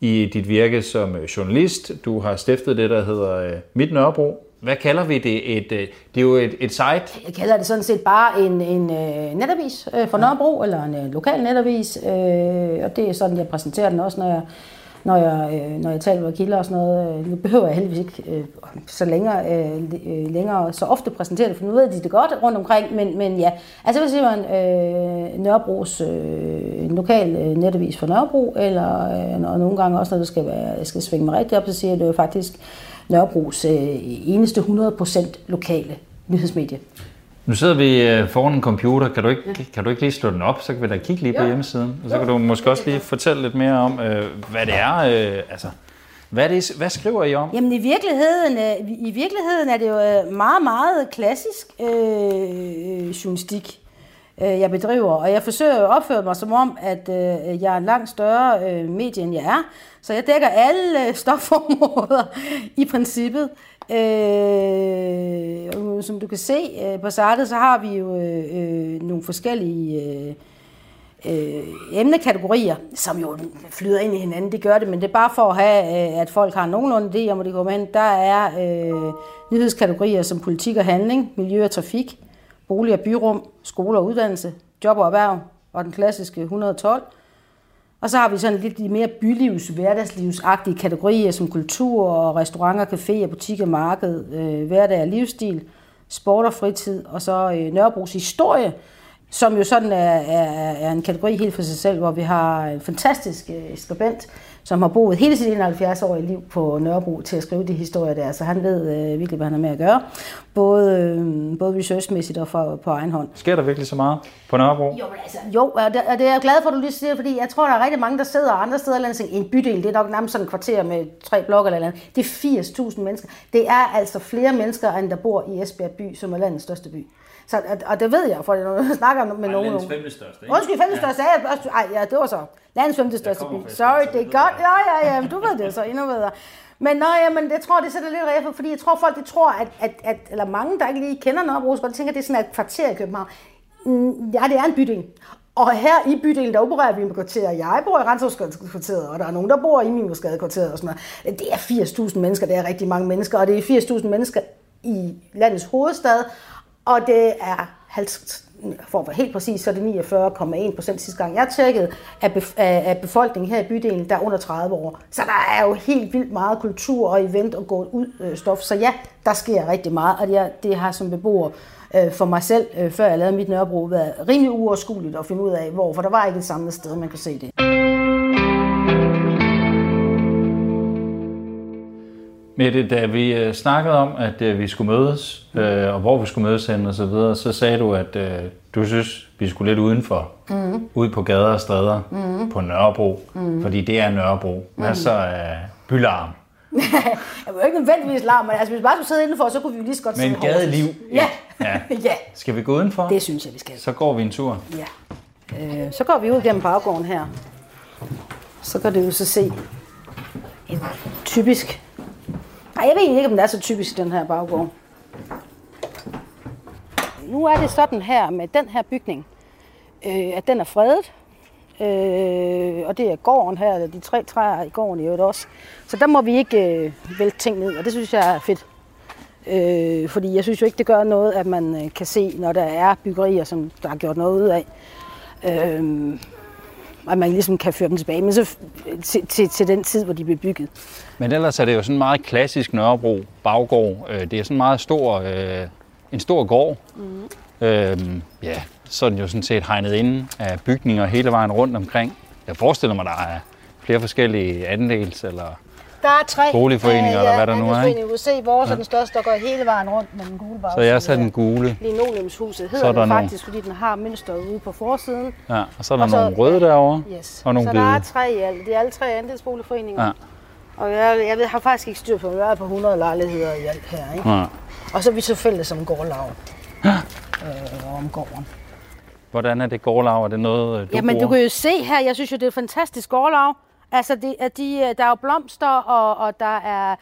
i dit virke som journalist. Du har stiftet det, der hedder Mit Nørrebro. Hvad kalder vi det? Det er jo et site. Jeg kalder det sådan set bare en netavis for Nørrebro, eller en lokal netavis. Og det er sådan, jeg præsenterer den også, når jeg taler med kilder og sådan noget. Nu behøver jeg heldigvis ikke længere så ofte præsentere det, for nu ved de det godt rundt omkring. Men ja, altså hvis man Nørrebros lokal netavis for Nørrebro, eller nogle gange også, når det skal svinge mig rigtig op, så siger jeg, det jo faktisk Nørrebros eneste 100% lokale nyhedsmedie. Nu sidder vi foran en computer. Kan du ikke lige slå den op, så kan vi da kigge lige på hjemmesiden. Og så kan du måske også lige fortælle lidt mere om, hvad det er. Hvad skriver I om? Jamen i virkeligheden er det jo meget, meget klassisk journalistik, jeg bedriver. Og jeg forsøger at opføre mig som om, at jeg er en langt større medie, end jeg er. Så jeg dækker alle stofområder i princippet. Som du kan se på sitet, så har vi jo nogle forskellige emnekategorier, som jo flyder ind i hinanden. Det gør det, men det er bare for at have, at folk har nogenlunde idé om, at det kommer ind. Der er nyhedskategorier som politik og handling, miljø og trafik, bolig og byrum, skole og uddannelse, job og erhverv og den klassiske 112. Og så har vi sådan lidt de mere bylivs, hverdagslivsagtige kategorier som kultur og restauranter, caféer, butikker, marked, hverdag og livsstil, sport og fritid, og så Nørrebros historie, som jo sådan er en kategori helt for sig selv, hvor vi har en fantastisk skribent, som har boet hele sit 71-årige liv på Nørrebro til at skrive de historier der, så han ved virkelig, hvad han har med at gøre, både researchmæssigt og på egen hånd. Sker der virkelig så meget på Nørrebro? Jo, altså, og det er jeg glad for, at du lige siger, fordi jeg tror, der er rigtig mange, der sidder andre steder eller andet, en bydel, det er nok nærmest sådan et kvarter med 3 blokke eller andet, det er 80.000 mennesker. Det er altså flere mennesker, end der bor i Esbjerg by, som er landets største by. Så, og det ved jeg, for når jeg snakker med nogen. Landets 5. største, ikke? Undskyld, 5. største, det var så. Landets 5. største by. Sorry, det er godt. Ja, men du ved det så endnu bedre. Men jeg tror, det sætter lidt ræffer, fordi jeg tror, folk de tror, at eller mange, der ikke lige kender Nørrebro, så tænker, at det er sådan et kvarter i København. Ja, det er en bydel. Og her i bydelen, der opererer vi med kvarterer. Jeg bor i Rantzausgade-kvarteret, og der er nogen, der bor i Mjølnerparken-kvarteret og sådan noget. Det er 80.000 mennesker, det er rigtig mange mennesker, og det er 80.000 mennesker i landets hovedstad. Og det er, for at være helt præcis, så er det 49,1% sidste gang jeg tjekkede, af befolkningen her i bydelen, der er under 30 år. Så der er jo helt vildt meget kultur og event og gå ud stof. Så ja, der sker rigtig meget, og det har som beboer for mig selv, før jeg lavede Mit Nørrebro, været rimelig uoverskueligt at finde ud af, for der var ikke et samlet sted, man kunne se det. Mette, da vi snakkede om, at vi skulle mødes, og hvor vi skulle mødes hen og så videre, så sagde du, at du synes, vi skulle lidt udenfor. Mm. Ud på gader og stræder på Nørrebro, fordi det er Nørrebro. Masser af bylarm. Jeg var ikke nødvendigvis larm, men altså, hvis vi bare skulle sidde indenfor, så kunne vi jo lige så godt sidde i Aarhus. Men gadeliv? Ja. Skal vi gå udenfor? Det synes jeg, vi skal. Så går vi en tur? Ja. Så går vi ud gennem baggården her. Så kan det jo så se en typisk... Ej, jeg ved ikke, om den er så typisk, den her baggård. Nu er det sådan her med den her bygning, at den er fredet. Og det er gården her, eller de 3 træer i gården i øvrigt også. Så der må vi ikke vælte ting ned, og det synes jeg er fedt. Fordi jeg synes jo ikke, det gør noget, at man kan se, når der er byggerier, som der er gjort noget ud af. Og man ligesom kan føre dem tilbage, men så til den tid, hvor de blev bygget. Men ellers er det jo sådan meget klassisk Nørrebro baggård. Det er sådan meget en stor gård. Så er den jo sådan set hegnet inde af bygninger hele vejen rundt omkring. Jeg forestiller mig, der er flere forskellige andels eller der er 3 boligforeninger, eller hvad der nu er. Du kan se, vores er den største, der går hele vejen rundt med den gule bagside. Så jeg satte den gule. Linoleumshuset hedder den faktisk, fordi den har mønstret ude på forsiden. Ja, og så er der nogle røde derovre, og nogle blide. Så der er 3 i alt. Det er alle 3 andelsboligforeninger. Ja. Og jeg har faktisk ikke styr på, at jeg er på 100 lejligheder i alt her, ikke? Ja. Og så er vi så fælles som gårdlav om gården. Hvordan er det gårdlav? Er det noget, du bruger? Du kan jo se her, jeg synes jo, det er et fantastisk gårdlav. Altså, der er jo blomster, og der er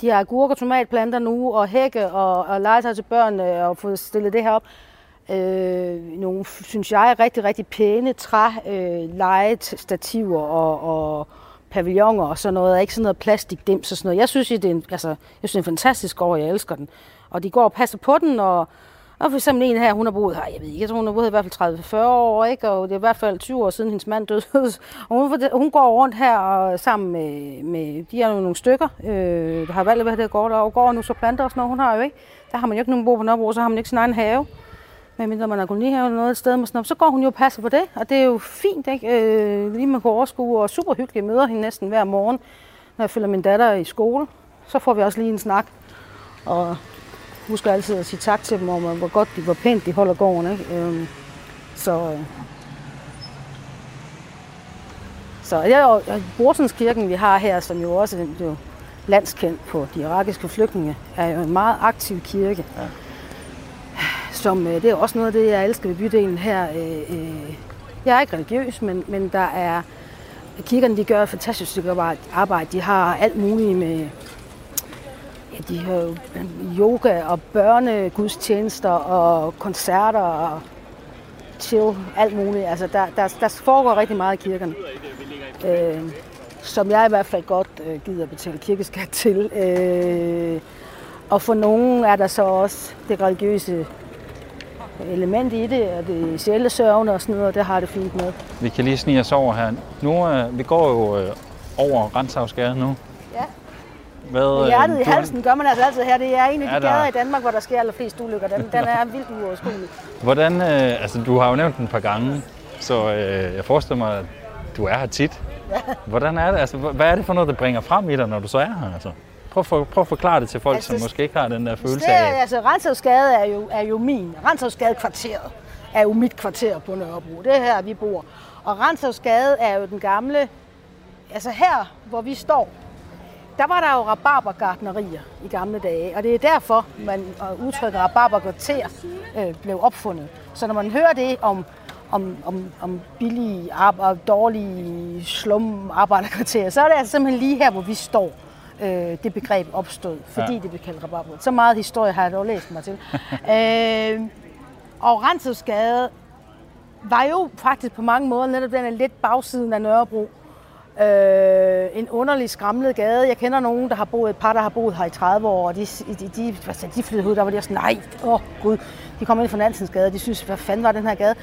de her agurk og tomatplanter nu, og hække og legetøj til børnene, og få stillet det her op. Nogle, synes jeg, er rigtig, rigtig pæne træ-legetstativer og pavilloner og sådan noget. Ikke sådan noget plastikdims og sådan noget. Jeg synes, det er en fantastisk gård, jeg elsker den. Og de går og passer på den, og for eksempel en her, hun har boet her, jeg ved ikke, jeg tror, hun har boet her i hvert fald 30-40 år, ikke? Og det er i hvert fald 20 år siden, hendes mand døde. Og hun går rundt her og sammen med de her nogle stykker, der har valgt, hvad det går der, og går nu så planter og sådan noget. Hun har jo ikke, der har man jo ikke nogen bo på Nørrebro, så har man ikke sin egen have. Men mindre man har kolonihave eller noget et sted, med sådan noget, så går hun jo og passer på det, og det er jo fint, ikke? Lige man kan overskue, og super hyggeligt, jeg møder hende næsten hver morgen, når jeg følger min datter i skole. Så får vi også lige en snak, og husker altid at sige tak til dem om, hvor godt de, hvor pænt de holder gården, ikke? Så jeg Bortenskirken, vi har her, som jo også er landskendt på de irakiske flygtninge, er jo en meget aktiv kirke. Ja. Som, det er også noget af det, jeg elsker ved bydelen her. Jeg er ikke religiøs, men der er kirkerne, de gør et fantastisk stykke arbejde. De har alt muligt med... De har jo yoga og børnegudstjenester og koncerter og chill, alt muligt. Altså, der foregår rigtig meget i kirkerne, som jeg i hvert fald godt gider betale kirkeskat til. Og for nogen er der så også det religiøse element i det, og det sjælesørgende og sådan noget, og det har det fint med. Vi kan lige snige os over her. Nu, vi går jo over Rantzausgade nu. Ja. Med hjertet i halsen gør man altså altid her. Det er en af de gader i Danmark, hvor der sker allerflest ulykker. Den er vildt uoverskuelig. Hvordan, altså du har jo nævnt den et par gange, så jeg forestiller mig, at du er her tit. Hvordan er det? Altså, hvad er det for noget, der bringer frem i dig, når du så er her? Altså? Prøv at forklare det til folk, altså, som måske ikke har den der følelse af... Altså, Rantzausgade er jo min. Rantzausgade-kvarteret er jo mit kvarter på Nørrebro. Det er her, vi bor. Og Rantzausgade er jo den gamle... Altså her, hvor vi står, der var der jo rabarbergartnerier i gamle dage, og det er derfor, man udtrykker rabarberkvarter blev opfundet. Så når man hører det om billige og dårlige slumarbejderkvarterer, så er det altså simpelthen lige her, hvor vi står, det begreb opstod, fordi det blev kaldt rabarberkvarter. Så meget historie har jeg dog læst mig til. Og Rantzausgade var jo faktisk på mange måder netop den er lidt bagsiden af Nørrebro. En underlig skramlet gade. Jeg kender nogen, der har boet, et par, der har boet her i 30 år, og de flyttede ud, der var de også sådan, nej, gud, de kom ind fra Nansensgade, og de synes, hvad fanden var den her gade?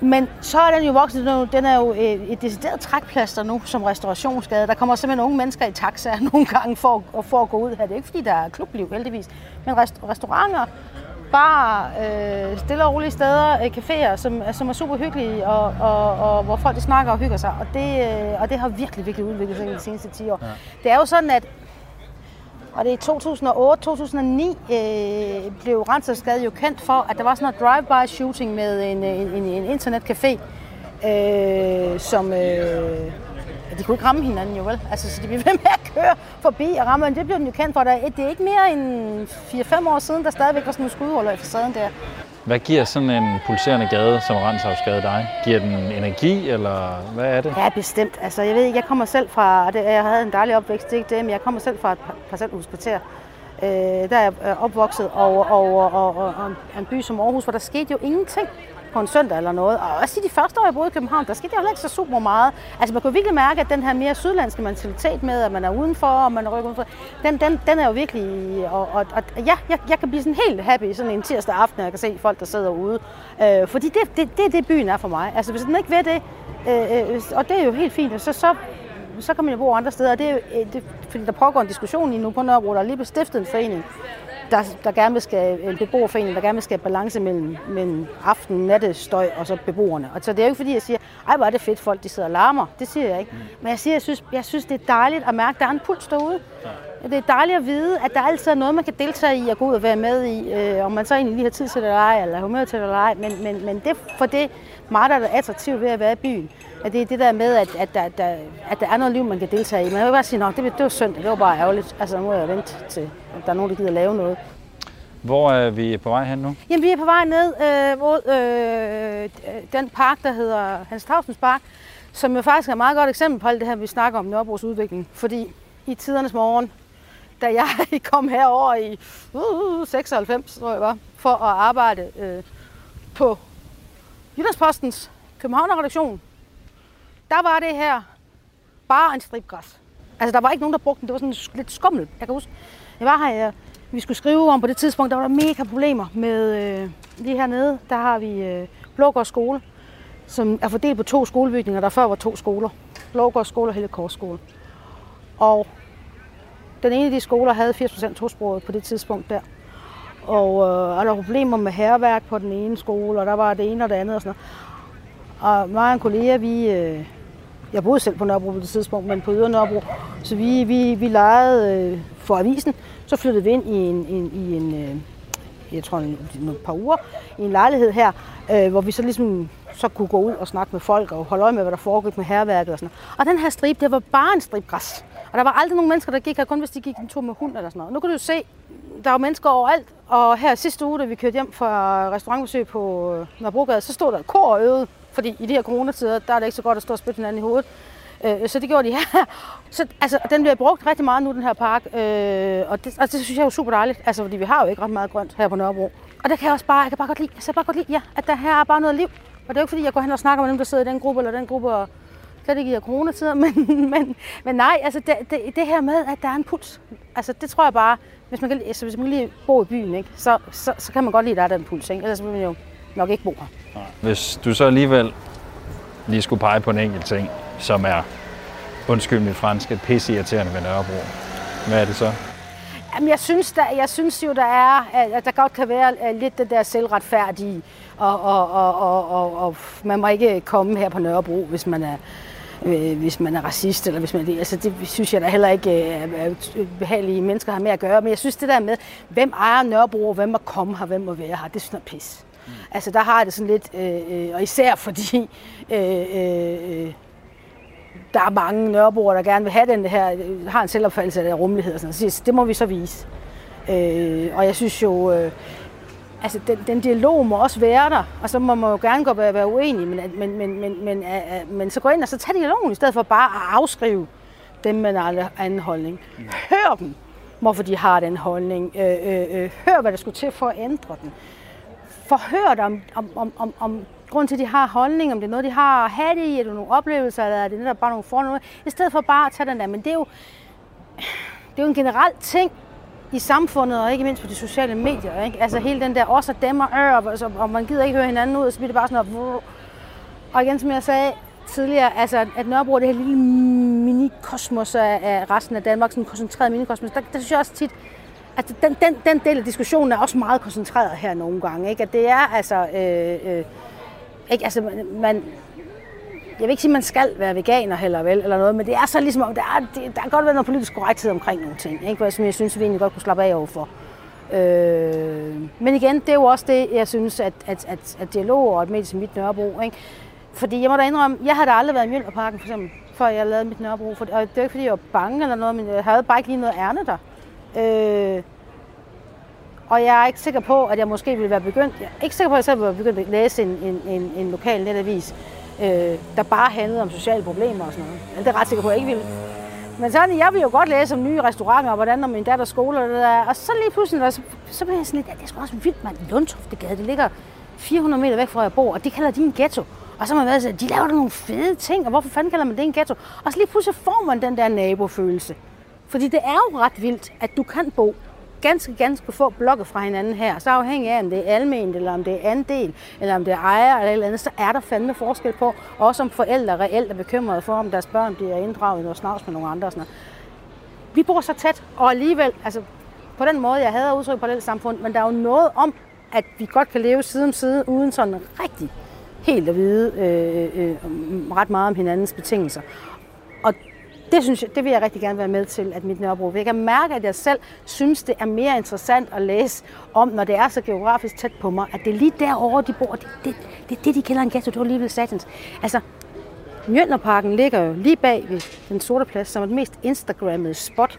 Men så er den jo vokset, den er jo et decideret trækplaster nu, som restaurationsgade. Der kommer simpelthen unge mennesker i taxaer nogle gange for at gå ud her. Det er ikke, fordi der er klubliv, heldigvis, men restauranter, bar, stille og rolige steder, caféer, som er super hyggelige, og hvor folk de snakker og hygger sig. Og det har virkelig, virkelig udviklet sig i de seneste 10 år. Ja. Det er jo sådan, at og det i 2008-2009 blev Rantzausgade jo kendt for, at der var sådan noget drive-by-shooting med en internetcafé, som... De kunne ikke ramme hinanden jo vel, altså, så de blev ved med at køre forbi og ramme, men det blev den jo kendt for. Det er ikke mere end 4-5 år siden, der stadigvæk var sådan nogle skudhuller i facaden der. Hvad giver sådan en pulserende gade som Rantzausgade dig? Giver den energi, eller hvad er det? Ja, bestemt. Altså, jeg ved ikke, jeg kommer selv fra, jeg havde en dejlig opvækst, ikke det, men jeg kommer selv fra et parcelhuskvarter. Der er jeg opvokset over en by som Aarhus, hvor der skete jo ingenting på en søndag eller noget. Og også i de første år, jeg boede i København, der skete jo ikke så super meget. Altså man kunne virkelig mærke, at den her mere sydlandske mentalitet med, at man er udenfor, og man rykker udenfor, den er jo virkelig... Jeg kan blive sådan helt happy sådan en tirsdag aften, og jeg kan se folk, der sidder ude. Fordi det er det, byen er for mig. Altså hvis den ikke ved det, og det er jo helt fint, så kan man jo bo andre steder. Og det er jo, fordi der pågår en diskussion lige nu på Nørrebro, der er lige blevet stiftet en forening, der gerne vil skabe en beboerforening, der gerne vil skabe balance mellem aften, nattestøj og så beboerne. Og så det er jo ikke fordi, jeg siger, ej hvor er det fedt folk, de sidder og larmer. Det siger jeg ikke. Men jeg siger, jeg synes det er dejligt at mærke, at der er en puls derude. Det er dejligt at vide, at der altid er noget, man kan deltage i og gå ud og være med i. Om man så egentlig lige har tid til det eller ej, eller humør til det eller ej. Men det for det meget, der er attraktivt ved at være i byen. At det er det der med, at der er noget liv, man kan deltage i. Man kan jo bare sige, at det var synd, det var bare ærgerligt. Altså, nu må jeg vente til, at der er nogen, der gider lave noget. Hvor er vi på vej hen nu? Jamen, vi er på vej ned mod den park, der hedder Hans Tavsens Park, som jo faktisk er et meget godt eksempel på alt det her, vi snakker om Nørrebros udvikling. Fordi i tidernes morgen, da jeg kom herover i 96, tror jeg var, for at arbejde på Jyllandspostens Københavner-redaktion, der var det her bare en stribgræs. Altså, der var ikke nogen, der brugte den. Det var sådan lidt skummel. Jeg kan huske, jeg var her, vi skulle skrive om på det tidspunkt, der var der mega problemer med lige hernede. Der har vi Blågårds skole, som er fordelt på 2 skolebygninger, der før var 2 skoler. Blågårds skole og Helle Kors skole. Og den ene af de skoler havde 80% tosproget på det tidspunkt der. Og der var problemer med hærværk på den ene skole, og der var det ene og det andet og sådan noget. Og mig og en kollega, jeg boede selv på Nørrebro på det tidspunkt, men på Ydre Nørrebro, så vi lejede for avisen. Så flyttede vi ind i jeg tror, et par uger, i en lejlighed her, hvor vi så ligesom så kunne gå ud og snakke med folk og holde øje med, hvad der foregik med hærværket og sådan noget. Og den her stribe, det var bare en stribgræs. Og der var aldrig nogen mennesker, der gik her, kun hvis de gik en tur med hund eller sådan noget. Nu kan du jo se, der var mennesker overalt. Og her sidste uge, da vi kørte hjem fra restaurantbesøg på Nordbrogade, så stod der et kor og øvede. Fordi i de her coronatider, der er det ikke så godt at stå og spytte hinanden i hovedet. Så det gjorde de her. Så altså, den bliver brugt rigtig meget nu, den her park. Og det synes jeg er super dejligt. Altså, fordi vi har jo ikke ret meget grønt her på Nørrebro. Og det kan jeg også bare, jeg kan bare godt lide, at der her er bare noget liv. Og det er jo ikke fordi, jeg går hen og snakker med dem, der sidder i den gruppe eller den gruppe, og slet ikke i coronatider, men nej, altså det her med, at der er en puls. Altså det tror jeg bare, hvis man lige bor i byen, ikke, så kan man godt lide, at der er en puls, ikke? Ellers vil man jo nok ikke bo her. Hvis du så alligevel lige skulle pege på en enkelt ting, som er, undskyld mit franske, pisseirriterende ved Nørrebro, hvad er det så? Jamen, jeg synes jo, at der godt kan være lidt det der selvretfærdige, og man må ikke komme her på Nørrebro, hvis man er, racist, eller hvis man er det. Altså, det synes jeg da heller ikke behagelige mennesker har med at gøre. Men jeg synes det der med, hvem ejer Nørrebro, hvem må komme her, hvem må være her, det synes jeg er pis. Mm. Altså, der har jeg det sådan lidt, og især fordi... Der er mange nørrebroer, der gerne vil have den her, har en selvopfattelse af det her rummelighed og sådan noget. Så det må vi så vise. Og jeg synes jo, altså den dialog må også være der, og så må man jo gerne godt være uenig, men så gå ind og så tag dialogen, i stedet for bare at afskrive dem med en anden holdning. Hør dem, hvorfor de har den holdning. Hør, hvad der skulle til for at ændre den. Forhør dig om grunden til, at de har holdning, om det er noget, de har at have det i, er det nogle oplevelser, eller er det netop bare nogle fornøjelser, i stedet for bare at tage den der. Men det er jo en generel ting i samfundet, og ikke mindst på de sociale medier, ikke? Altså hele den der også og dem og man gider ikke høre hinanden ud, og så bliver det bare sådan noget. Og igen, som jeg sagde tidligere, altså at Nørrebro er det her lille minikosmos af resten af Danmark, sådan en koncentreret minikosmos, der synes jeg også tit, at den del af diskussionen er også meget koncentreret her nogle gange, ikke? At det er altså... Ikke? Altså, jeg vil ikke sige, at man skal være veganer heller vel, eller noget, men det er så ligesom, om der er godt været noget politisk korrekthed omkring nogle ting, ikke? Som jeg synes, vi egentlig godt kunne slappe af overfor. Men igen, det er jo også det, jeg synes, at dialog og et medie som Mit Nørrebro, ikke? Fordi jeg må da indrømme, jeg havde aldrig været i Mjølnerparken for eksempel, før jeg lavede Mit Nørrebro, og det er jo ikke, fordi jeg var bange eller noget, men jeg havde bare ikke lige noget ærne der. Og jeg er ikke sikker på, at jeg måske ville være begyndt. Jeg er ikke sikker på, at jeg selv ville være begyndt at læse en lokal netavis, der bare handlede om sociale problemer og sådan noget. Men det er ret sikker på, at jeg ikke ville. Men sådan, jeg ville jo godt læse om nye restauranter og hvordan om min datters skole og det der. Og så lige pludselig, der, så blev jeg sådan lidt, det er sgu også vildt, man. Lundtoftegade, det ligger 400 meter væk fra, jeg bor, og det kalder de en ghetto. Og så har man været sådan, de laver da nogle fede ting, og hvorfor fanden kalder man det en ghetto? Og så lige pludselig får man den der nabofølelse. Fordi det er jo ret vildt, at du kan bo ganske få blokke fra hinanden her, så afhængig af, om det er alment, eller om det er andel, eller om det er ejer, eller et eller andet, så er der fandme forskel på, også om forældre reelt er bekymrede for, om deres børn bliver inddraget i noget snavs med nogle andre og sådan noget. Vi bor så tæt, og alligevel, altså på den måde, jeg hader udtryk parallelt samfund, men der er jo noget om, at vi godt kan leve side om side, uden sådan rigtig helt at vide ret meget om hinandens betingelser. Og det synes jeg, det vil jeg rigtig gerne være med til, at Mit Nørrebro. Jeg kan mærke, at jeg selv synes, det er mere interessant at læse om, når det er så geografisk tæt på mig, at det er lige derovre, de bor. Det de kalder en ghetto, det var lige ved satans. Altså, Mjølnerparken ligger jo lige bag ved den sorte plads, som er det mest instagrammede spot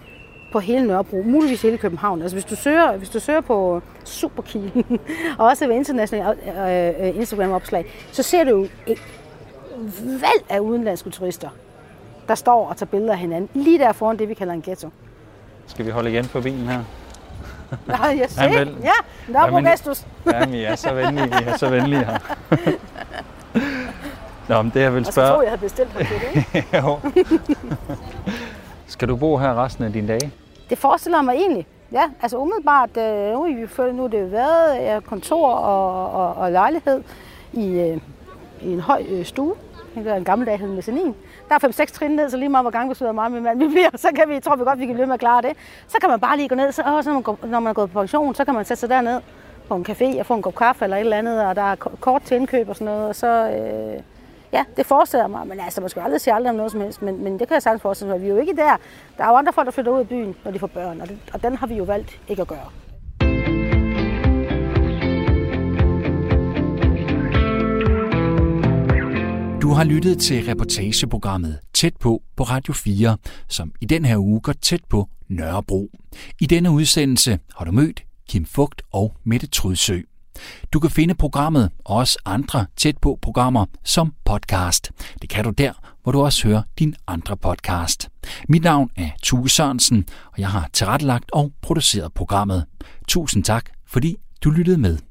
på hele Nørrebro, muligvis hele København. Altså hvis du søger på Superkilen, og også ved internationale Instagram-opslag, så ser du et væld af udenlandske turister, der står og tager billeder af hinanden, lige der foran det, vi kalder en ghetto. Skal vi holde igen på bilen her? Nej, jeg ser. Ja, Nørrebro-Vestus. Jamen, I er så venlige, her. Nå, men det jeg vil spørge... Og så tror jeg havde bestilt på det, ikke? Jo. Skal du bo her resten af dine dage? Det forestiller mig egentlig. Ja, altså umiddelbart, nu er det jo været kontor og lejlighed i en høj stue. Det er en gammeldag med mezanin. Der er 5-6 trin ned, så lige meget hvor gangbesøget mig med mand vi bliver, så kan vi, tror vi godt, vi kan blive med at klare det. Så kan man bare lige gå ned, så når man er gået på pension, så kan man sætte sig derned på en café og få en kop kaffe eller et eller andet, og der er kort til indkøb og sådan noget, og så... Ja, det forestiller mig, men altså, man skal aldrig sige aldrig om noget som helst, men det kan jeg sagtens forestille mig. Vi er jo ikke der. Der er jo andre folk, der flytter ud af byen, når de får børn, og den har vi jo valgt ikke at gøre. Du har lyttet til reportageprogrammet Tæt på Radio 4, som i den her uge går tæt på Nørrebro. I denne udsendelse har du mødt Kim Fugt og Mette Trudsø. Du kan finde programmet og også andre Tæt på programmer som podcast. Det kan du der, hvor du også hører din andre podcast. Mit navn er Thue Sørensen, og jeg har tilrettelagt og produceret programmet. Tusind tak, fordi du lyttede med.